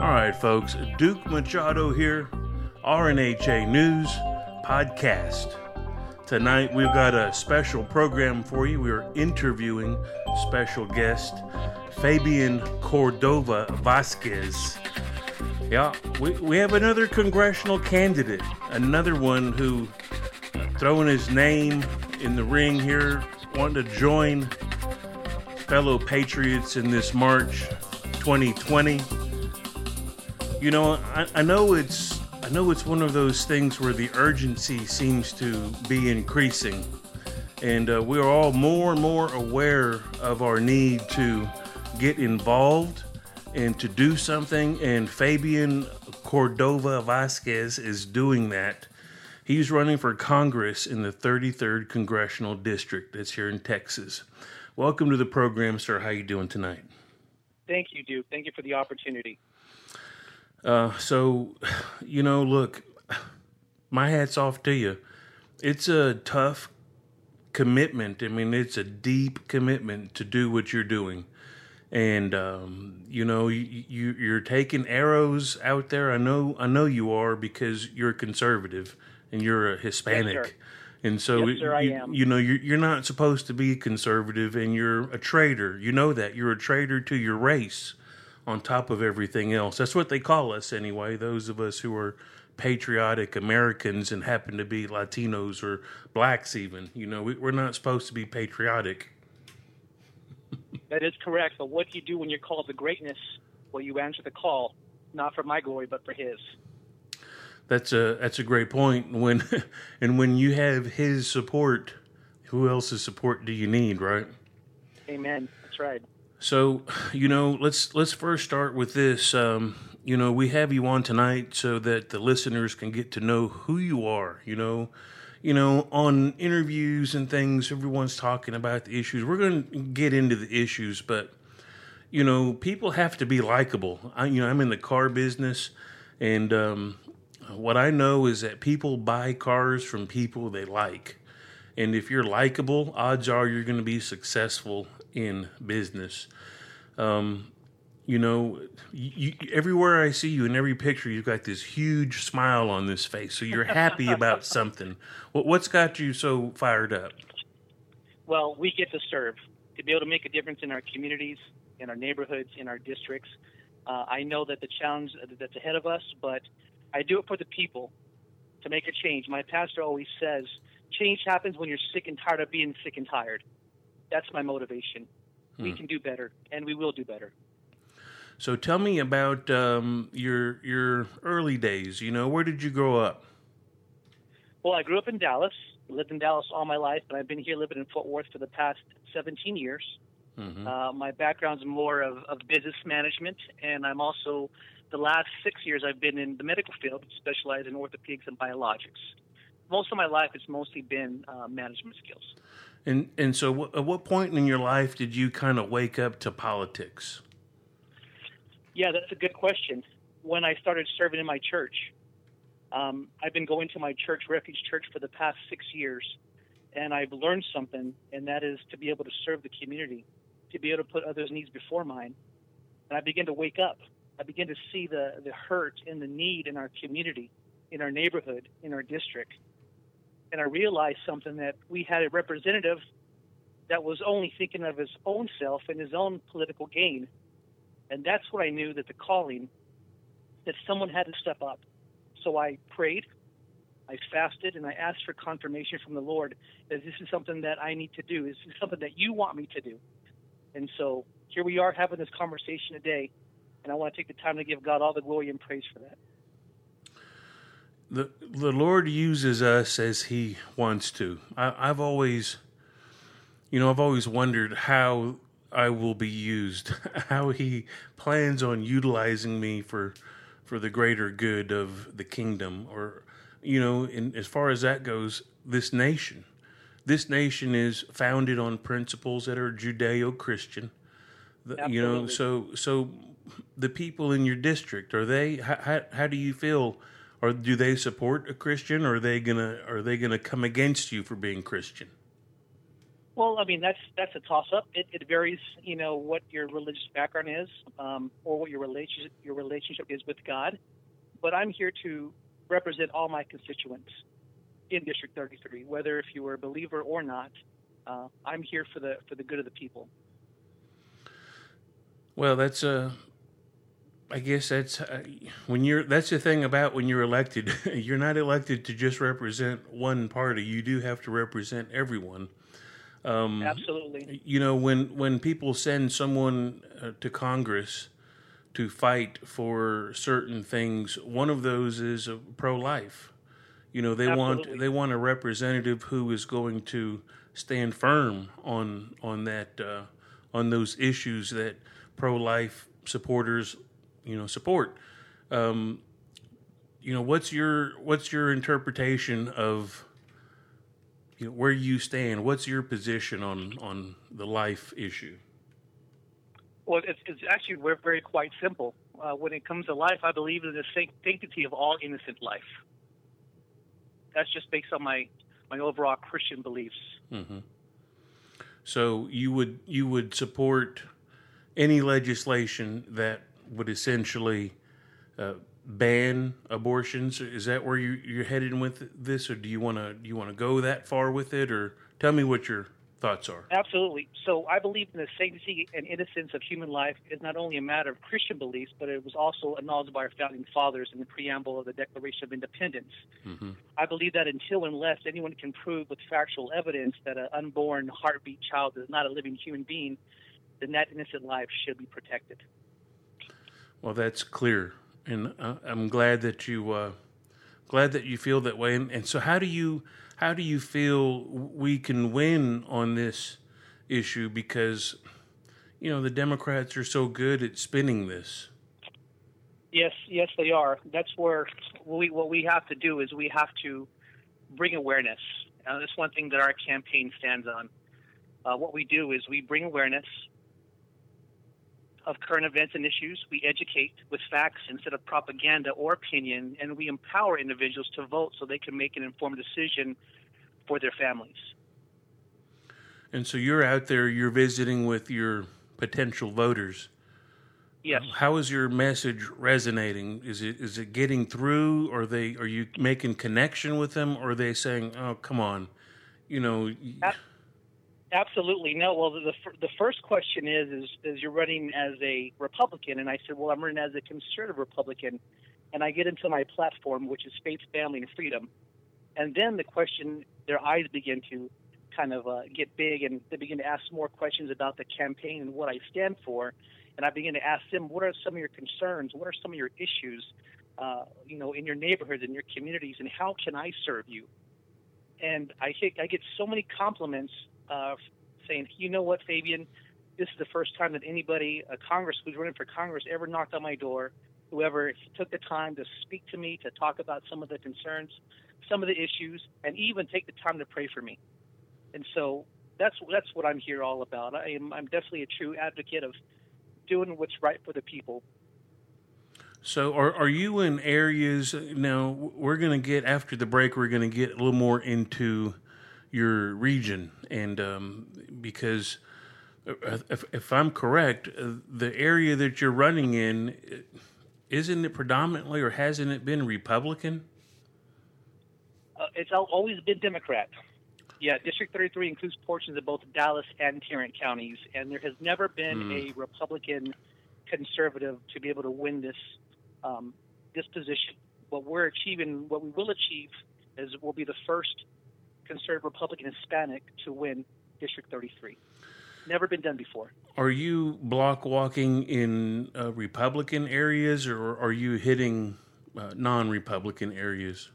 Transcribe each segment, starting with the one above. All right, folks, Duke Machado here, RNHA News Podcast. Tonight, we've got a special program for you. We're interviewing special guest Fabian Cordova Vasquez. Yeah, we have another congressional candidate, another one who throwing his name in the ring here, wanting to join fellow patriots in this March 2020. You know, I know it's one of those things where the urgency seems to be increasing, and we're all more and more aware of our need to get involved and to do something, and Fabian Cordova Vasquez is doing that. He's running for Congress in the 33rd Congressional District that's here in Texas. Welcome to the program, sir. How are you doing tonight? Thank you, Duke. Thank you for the opportunity. So, you know, look, my hat's off to you. It's a tough commitment. I mean, it's a deep commitment to do what you're doing. And, you know, you're taking arrows out there. I know you are, because you're a conservative and you're a Hispanic. Yes, sir. And so, yes, sir, I am. You know, you're not supposed to be conservative, and you're a traitor. You know that. You're a traitor to your race on top of everything else. That's what they call us anyway, those of us who are patriotic Americans and happen to be Latinos or blacks even. You know, we're not supposed to be patriotic. That is correct, but what do you do when you're called to greatness? Well, you answer the call, not for my glory, but for His. That's a great point. When you have His support, who else's support do you need, right? Amen. That's right. So, you know, let's first start with this. You know, we have you on tonight so that the listeners can get to know who you are. You know, on interviews and things, everyone's talking about the issues. We're going to get into the issues, but, you know, people have to be likable. I'm in the car business, and what I know is that people buy cars from people they like. And if you're likable, odds are you're going to be successful in business. You know, everywhere I see you, in every picture, you've got this huge smile on this face. So you're happy about something. What's got you so fired up? Well, we get to serve, to be able to make a difference in our communities, in our neighborhoods, in our districts. I know that the challenge that's ahead of us, but I do it for the people to make a change. My pastor always says, change happens when you're sick and tired of being sick and tired. That's my motivation. We can do better, and we will do better. So tell me about your early days. You know, where did you grow up? Well, I grew up in Dallas. I lived in Dallas all my life, but I've been here living in Fort Worth for the past 17 years. Mm-hmm. My background's more of business management, and I'm also, the last 6 years, I've been in the medical field, specialized in orthopedics and biologics. Most of my life, it's mostly been management skills. And so at what point in your life did you kind of wake up to politics? Yeah, that's a good question. When I started serving in my church, I've been going to my church, Refuge Church, for the past 6 years, and I've learned something, and that is to be able to serve the community, to be able to put others' needs before mine. And I began to wake up. I began to see the hurt and the need in our community, in our neighborhood, in our district. And I realized something, that we had a representative that was only thinking of his own self and his own political gain. And that's when I knew that the calling, that someone had to step up. So I prayed, I fasted, and I asked for confirmation from the Lord that this is something that I need to do. This is something that you want me to do. And so here we are having this conversation today, and I want to take the time to give God all the glory and praise for that. The Lord uses us as He wants to. I've always wondered how I will be used, how He plans on utilizing me for the greater good of the kingdom, or, you know, in, as far as that goes, this nation. This nation is founded on principles that are Judeo-Christian. Absolutely. You know, so the people in your district, are they? How do you feel? Or do they support a Christian? Or are they gonna come against you for being Christian? Well, I mean, that's a toss-up. It varies, you know, what your religious background is, or what your relationship is with God. But I'm here to represent all my constituents in District 33, whether if you were a believer or not. I'm here for the good of the people. Well, that's I guess that's that's the thing about when you're elected. You're not elected to just represent one party. You do have to represent everyone. Absolutely. You know, when people send someone to Congress to fight for certain things, one of those is pro-life. You know, they Absolutely. want a representative who is going to stand firm on that on those issues that pro-life supporters, you know, support. You know, what's your interpretation of, you know, where you stand? What's your position on the life issue? Well, it's actually very quite simple. When it comes to life, I believe in the sanctity of all innocent life. That's just based on my overall Christian beliefs. Mm-hmm. So you would support any legislation that would essentially ban abortions? Is that where you're headed with this, or do you want to go that far with it? Or tell me what your thoughts are. Absolutely. So I believe in the sanctity and innocence of human life is not only a matter of Christian beliefs, but it was also acknowledged by our founding fathers in the preamble of the Declaration of Independence. Mm-hmm. I believe that until and unless anyone can prove with factual evidence that an unborn heartbeat child is not a living human being, then that innocent life should be protected. Well, that's clear. And I'm glad that you feel that way. And so, how do you feel we can win on this issue? Because, you know, the Democrats are so good at spinning this. Yes, they are. That's where what we have to do is we have to bring awareness. Now, that's one thing that our campaign stands on. What we do is we bring awareness of current events and issues. We educate with facts instead of propaganda or opinion, and we empower individuals to vote so they can make an informed decision for their families. And so you're out there, you're visiting with your potential voters. Yes. How is your message resonating? Is it getting through? Are you making connection with them? Or are they saying, oh, come on, you know... Absolutely. No, well, the first question is you're running as a Republican? And I said, well, I'm running as a conservative Republican. And I get into my platform, which is faith, family, and freedom. And then the question, their eyes begin to kind of get big, and they begin to ask more questions about the campaign and what I stand for. And I begin to ask them, what are some of your concerns? What are some of your issues, you know, in your neighborhoods, in your communities, and how can I serve you? And I think I get so many compliments saying, you know what, Fabian, this is the first time that anybody, a Congress who's running for Congress, ever knocked on my door, whoever took the time to speak to me, to talk about some of the concerns, some of the issues, and even take the time to pray for me. And so that's what I'm here all about. I'm definitely a true advocate of doing what's right for the people. So are you in areas now? We're going to get, after the break, we're going to get a little more into your region, and because if I'm correct, the area that you're running in, isn't it predominantly, or hasn't it been Republican? It's always been Democrat. Yeah, District 33 includes portions of both Dallas and Tarrant counties, and there has never been a Republican conservative to be able to win this position. What we will achieve, is we'll be the first conservative Republican Hispanic to win District 33. Never been done before. Are you block walking in Republican areas, or are you hitting non-Republican areas?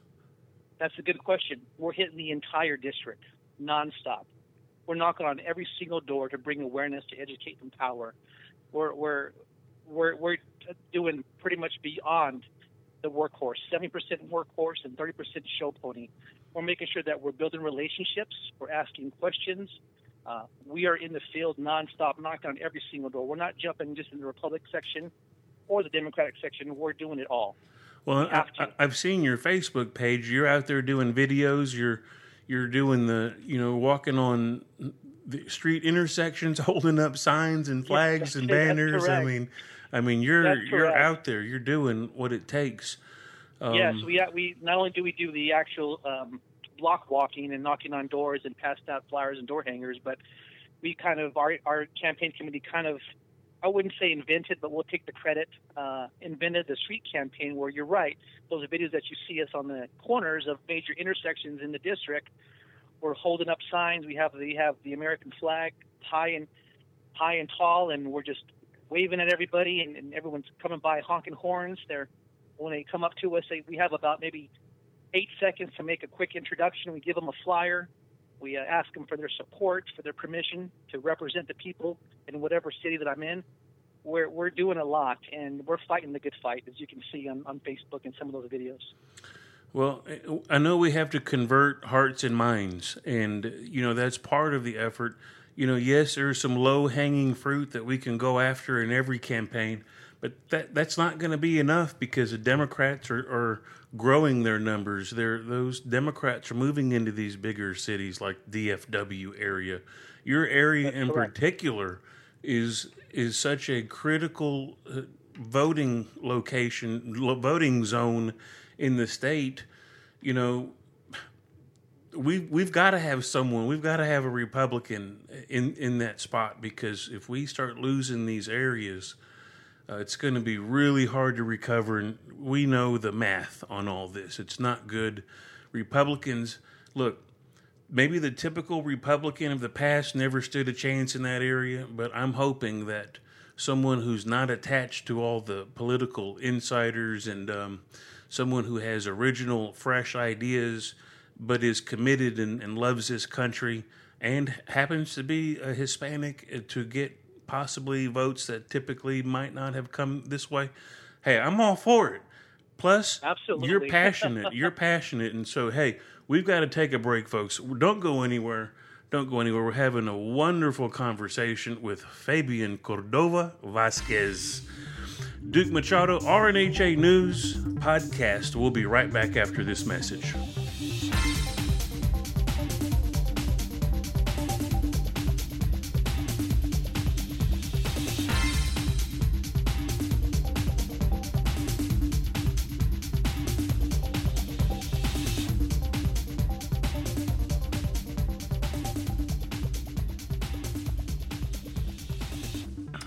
That's a good question. We're hitting the entire district, nonstop. We're knocking on every single door to bring awareness, to educate, and empower. We're doing pretty much beyond the workhorse, 70% workhorse and 30% show pony. We're making sure that we're building relationships. We're asking questions. We are in the field nonstop, knocking on every single door. We're not jumping just in the Republican section or the Democratic section. We're doing it all. Well, I've seen your Facebook page. You're out there doing videos. You're doing the, you know, walking on the street intersections holding up signs and flags and banners. I mean, you're out there. You're doing what it takes. Yes, we not only do we do the actual block walking and knocking on doors and passing out flyers and door hangers, but we kind of our campaign committee kind of, I wouldn't say invented, but we'll take the credit, invented the street campaign where you're right. Those are videos that you see us on the corners of major intersections in the district. We're holding up signs. We have the American flag high and tall, and we're just waving at everybody, and everyone's coming by honking horns. When they come up to us, we have about maybe 8 seconds to make a quick introduction. We give them a flyer. We ask them for their support, for their permission to represent the people in whatever city that I'm in. We're doing a lot, and we're fighting the good fight, as you can see on Facebook and some of those videos. Well, I know we have to convert hearts and minds, and, that's part of the effort. Yes, there's some low-hanging fruit that we can go after in every campaign, but that's not going to be enough because the Democrats are growing their numbers. Those Democrats are moving into these bigger cities like DFW area. Your area that's in correct. Particular is such a critical voting location, voting zone in the state. We've got to have someone. We've got to have a Republican in that spot, because if we start losing these areas, it's going to be really hard to recover, and we know the math on all this. It's not good. Republicans, look, maybe the typical Republican of the past never stood a chance in that area, but I'm hoping that someone who's not attached to all the political insiders and someone who has original, fresh ideas but is committed and loves this country and happens to be a Hispanic to get possibly votes that typically might not have come this way. Hey, I'm all for it. Plus, absolutely. You're passionate. You're passionate. And so, hey, we've got to take a break, folks. Don't go anywhere. Don't go anywhere. We're having a wonderful conversation with Fabian Cordova Vasquez. Duke Machado, RNHA News Podcast. We'll be right back after this message.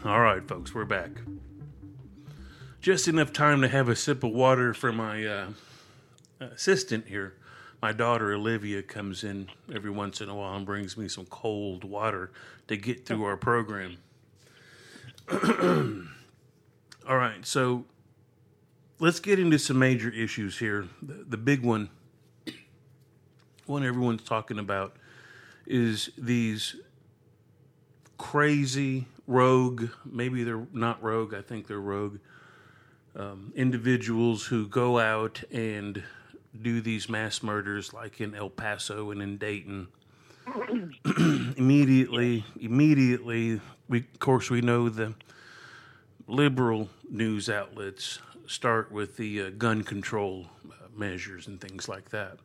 All right, folks, we're back. Just enough time to have a sip of water for my assistant here. My daughter, Olivia, comes in every once in a while and brings me some cold water to get through our program. All right, so let's get into some major issues here. The big one everyone's talking about is these crazy rogue, maybe they're not rogue, I think they're rogue, individuals who go out and do these mass murders like in El Paso and in Dayton. Immediately, we know the liberal news outlets start with the gun control measures and things like that.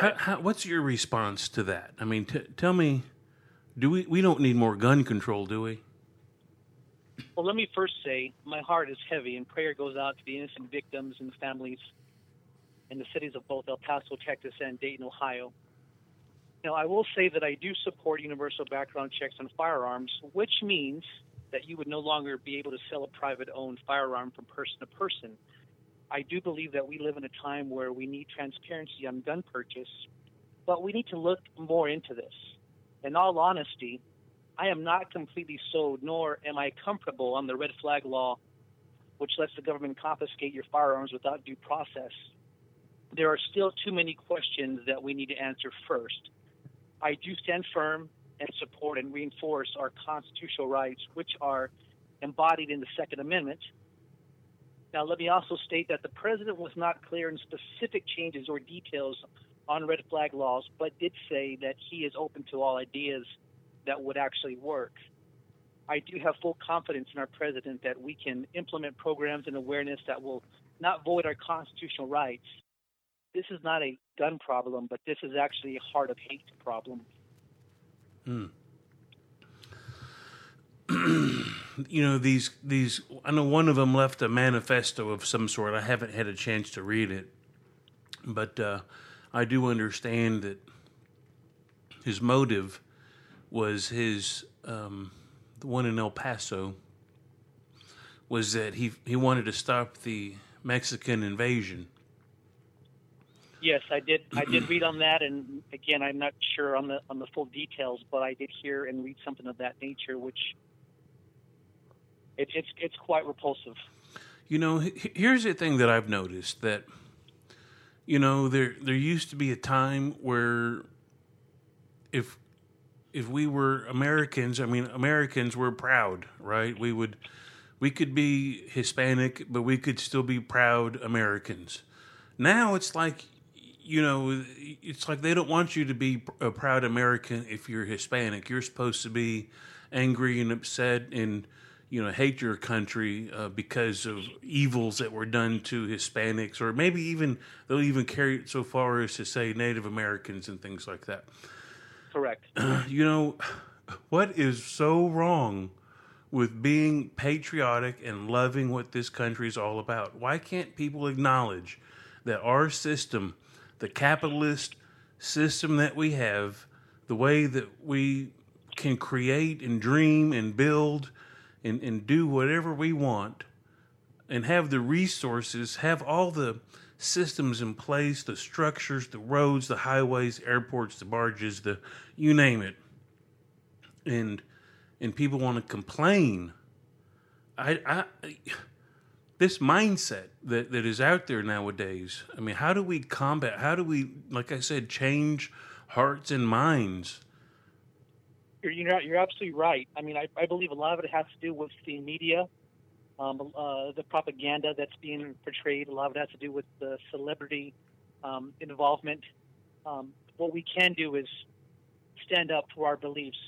Right. How, what's your response to that? I mean, tell me, we don't need more gun control, do we? Well, let me first say my heart is heavy, and prayer goes out to the innocent victims and families in the cities of both El Paso, Texas, and Dayton, Ohio. Now, I will say that I do support universal background checks on firearms, which means that you would no longer be able to sell a private-owned firearm from person to person. I do believe that we live in a time where we need transparency on gun purchase, but we need to look more into this. In all honesty, I am not completely sold, nor am I comfortable on the red flag law, which lets the government confiscate your firearms without due process. There are still too many questions that we need to answer first. I do stand firm and support and reinforce our constitutional rights, which are embodied in the Second Amendment. Now, let me also state that the president was not clear in specific changes or details on red flag laws, but did say that he is open to all ideas that would actually work. I do have full confidence in our president that we can implement programs and awareness that will not void our constitutional rights. This is not a gun problem, but this is actually a heart of hate problem. you know, these I know one of them left a manifesto of some sort. I haven't had a chance to read it, but I do understand that his motive was his the one in El Paso was that he wanted to stop the Mexican invasion. Yes, I did read on that, and again, I'm not sure on the full details, but I did hear and read something of that nature, which it's quite repulsive. You know, here's the thing that I've noticed, that you know, there used to be a time where if we were Americans, I mean, Americans were proud, right? We could be Hispanic, but we could still be proud Americans. Now it's like, you know, it's like they don't want you to be a proud American if you're Hispanic. You're supposed to be angry and upset and, you know, hate your country because of evils that were done to Hispanics, or maybe even they'll even carry it so far as to say Native Americans and things like that. Correct. You know, what is so wrong with being patriotic and loving what this country is all about? Why can't people acknowledge that our system, the capitalist system that we have, the way that we can create and dream and build and do whatever we want and have the resources, have all the systems in place, the structures, the roads, the highways, airports, the barges, the you name it. And people want to complain. This mindset that is out there nowadays, I mean, how do we combat? How do we, like I said, change hearts and minds? You're absolutely right. I mean, I believe a lot of it has to do with the media, the propaganda that's being portrayed. A lot of it has to do with the celebrity involvement. What we can do is stand up for our beliefs,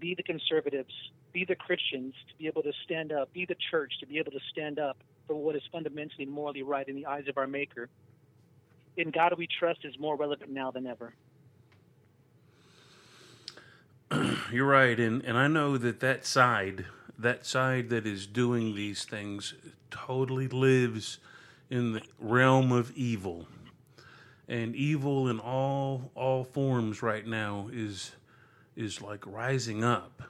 be the conservatives, be the Christians to be able to stand up, be the church to be able to stand up for what is fundamentally morally right in the eyes of our Maker. In God We Trust is more relevant now than ever. You're right, and I know that side that is doing these things totally lives in the realm of evil. And evil in all forms right now is like rising up.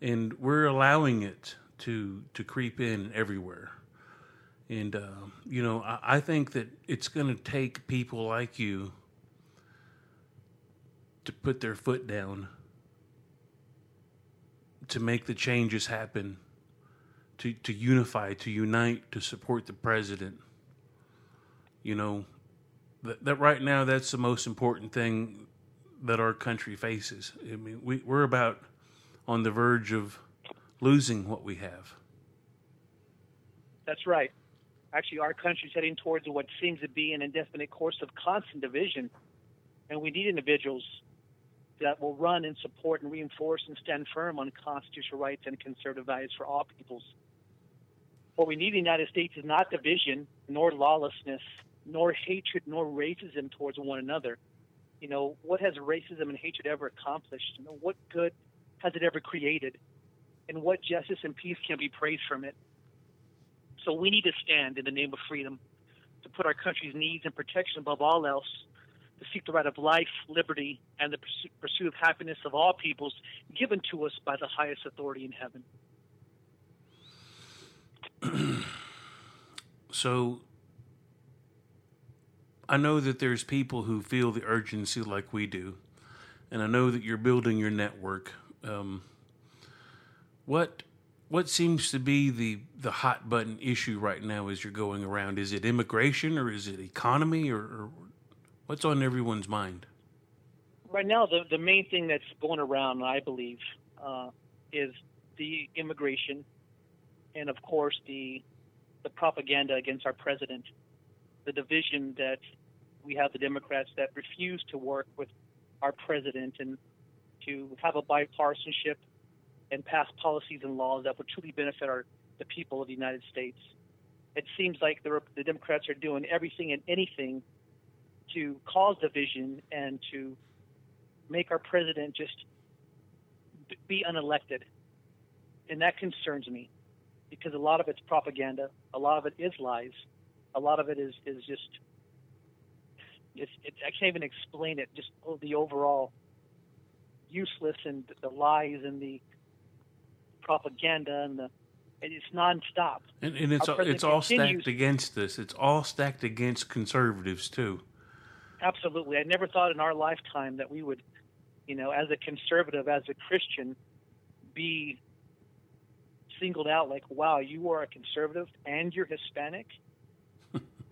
And we're allowing it to creep in everywhere. And, you know, I think that it's going to take people like you to put their foot down, to make the changes happen, to unify, to unite, to support the president. You know, that right now, that's the most important thing that our country faces. I mean, we're about on the verge of losing what we have. That's right. Actually, our country's heading towards what seems to be an indefinite course of constant division, and we need individuals that will run and support and reinforce and stand firm on constitutional rights and conservative values for all peoples. What we need in the United States is not division, nor lawlessness, nor hatred, nor racism towards one another. You know, what has racism and hatred ever accomplished? You know, what good has it ever created? And what justice and peace can be praised from it? So we need to stand in the name of freedom, to put our country's needs and protection above all else, to seek the right of life, liberty, and the pursuit of happiness of all peoples given to us by the highest authority in heaven. So I know that there's people who feel the urgency like we do, and I know that you're building your network. What seems to be the hot button issue right now as you're going around? Is it immigration, or is it economy, or what's on everyone's mind? Right now, the main thing that's going around, I believe, is the immigration, and of course the propaganda against our president, the division that we have, the Democrats that refuse to work with our president and to have a bipartisanship and pass policies and laws that would truly benefit the people of the United States. It seems like the Democrats are doing everything and anything to cause division and to make our president just be unelected. And that concerns me because a lot of it's propaganda, a lot of it is lies, a lot of it is just I can't even explain it, just the overall useless and the lies and the propaganda and it's nonstop. And it's all stacked against us. It's all stacked against conservatives too. Absolutely. I never thought in our lifetime that we would, as a conservative, as a Christian, be singled out like, wow, you are a conservative and you're Hispanic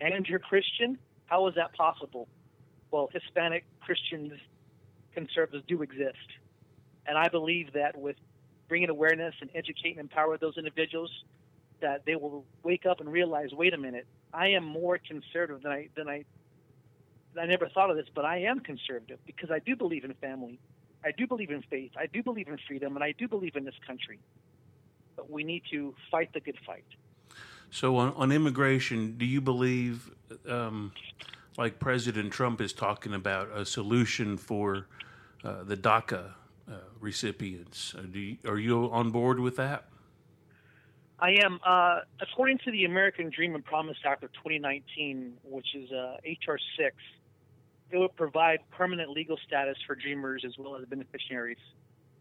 and you're Christian. How is that possible? Well, Hispanic Christians, conservatives do exist. And I believe that with bringing awareness and educate and empower those individuals, that they will wake up and realize, wait a minute, I am more conservative than I never thought of this, but I am conservative because I do believe in family. I do believe in faith. I do believe in freedom, and I do believe in this country. But we need to fight the good fight. So on immigration, do you believe, like President Trump is talking about, a solution for the DACA recipients? Are you on board with that? I am. According to the American Dream and Promise Act of 2019, which is H.R. 6, it would provide permanent legal status for Dreamers as well as beneficiaries.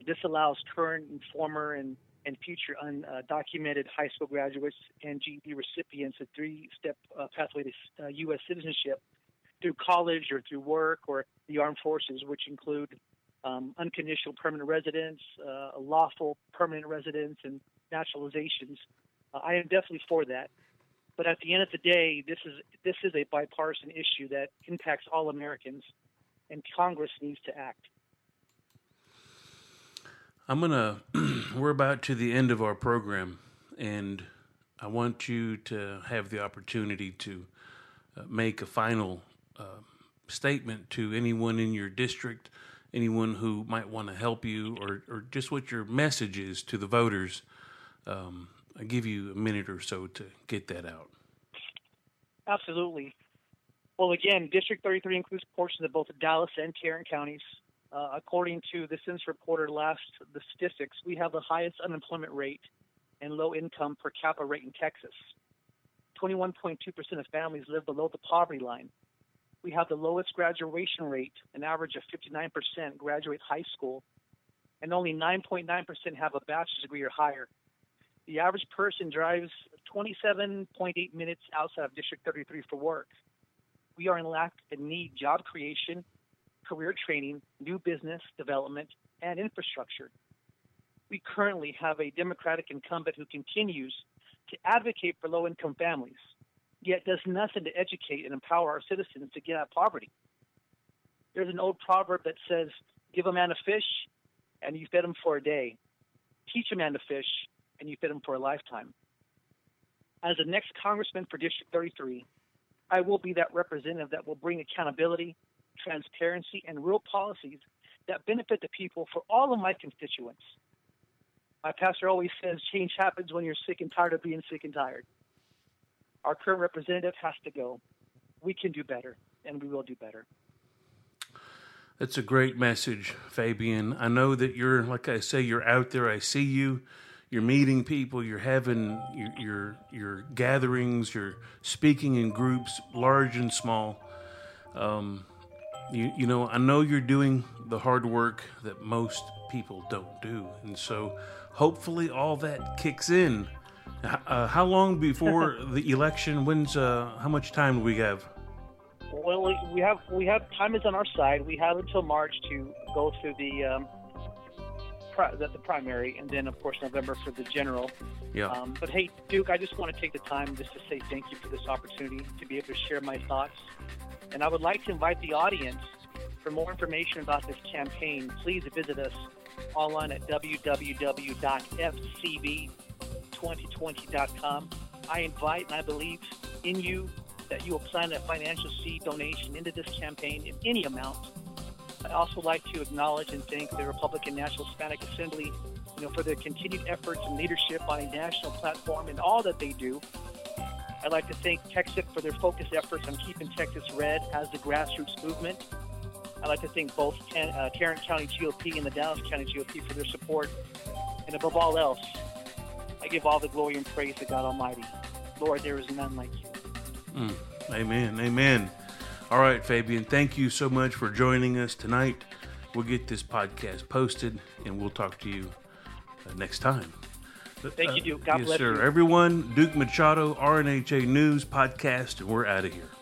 This allows current and former and future undocumented high school graduates and GED recipients a three-step pathway to U.S. citizenship through college or through work or the armed forces, which include unconditional permanent residence, lawful permanent residence, and naturalizations. I am definitely for that. But at the end of the day, this is a bipartisan issue that impacts all Americans, and Congress needs to act. We're about to the end of our program, and I want you to have the opportunity to make a final statement to anyone in your district, anyone who might want to help you, or just what your message is to the voters. I give you a minute or so to get that out. Absolutely. Well, again, District 33 includes portions of both Dallas and Tarrant counties. According to the census reporter the statistics, we have the highest unemployment rate and low income per capita rate in Texas. 21.2% of families live below the poverty line. We have the lowest graduation rate, an average of 59% graduate high school, and only 9.9% have a bachelor's degree or higher. The average person drives 27.8 minutes outside of District 33 for work. We are in lack and need job creation, career training, new business development, and infrastructure. We currently have a Democratic incumbent who continues to advocate for low-income families, yet does nothing to educate and empower our citizens to get out of poverty. There's an old proverb that says, give a man a fish, and you fed him for a day. Teach a man to fish, and you fed him for a lifetime. As the next congressman for District 33, I will be that representative that will bring accountability, transparency, and real policies that benefit the people for all of my constituents. My pastor always says change happens when you're sick and tired of being sick and tired. Our current representative has to go. We can do better, and we will do better. That's a great message, Fabian. I know that you're, like I say, you're out there. I see you. You're meeting people, you're having your gatherings, you're speaking in groups, large and small. I know you're doing the hard work that most people don't do. And so hopefully all that kicks in. How long before the election? How much time do we have? Well, we have time is on our side. We have until March to go through the primary, and then of course November for the general. Yeah. But hey, Duke, I just want to take the time just to say thank you for this opportunity to be able to share my thoughts. And I would like to invite the audience for more information about this campaign. Please visit us online at www.fcb2020.com. I invite and I believe in you that you will plant a financial seed donation into this campaign in any amount. I'd also like to acknowledge and thank the Republican National Hispanic Assembly, for their continued efforts and leadership on a national platform and all that they do. I'd like to thank Texas for their focused efforts on keeping Texas red as the grassroots movement. I'd like to thank both Tarrant County GOP and the Dallas County GOP for their support. And above all else, I give all the glory and praise to God Almighty. Lord, there is none like you. Mm. Amen. Amen. All right, Fabian, thank you so much for joining us tonight. We'll get this podcast posted, and we'll talk to you next time. Thank you, Duke. God bless you. Yes, sir. Everyone, Duke Machado, RNHA News Podcast, and we're out of here.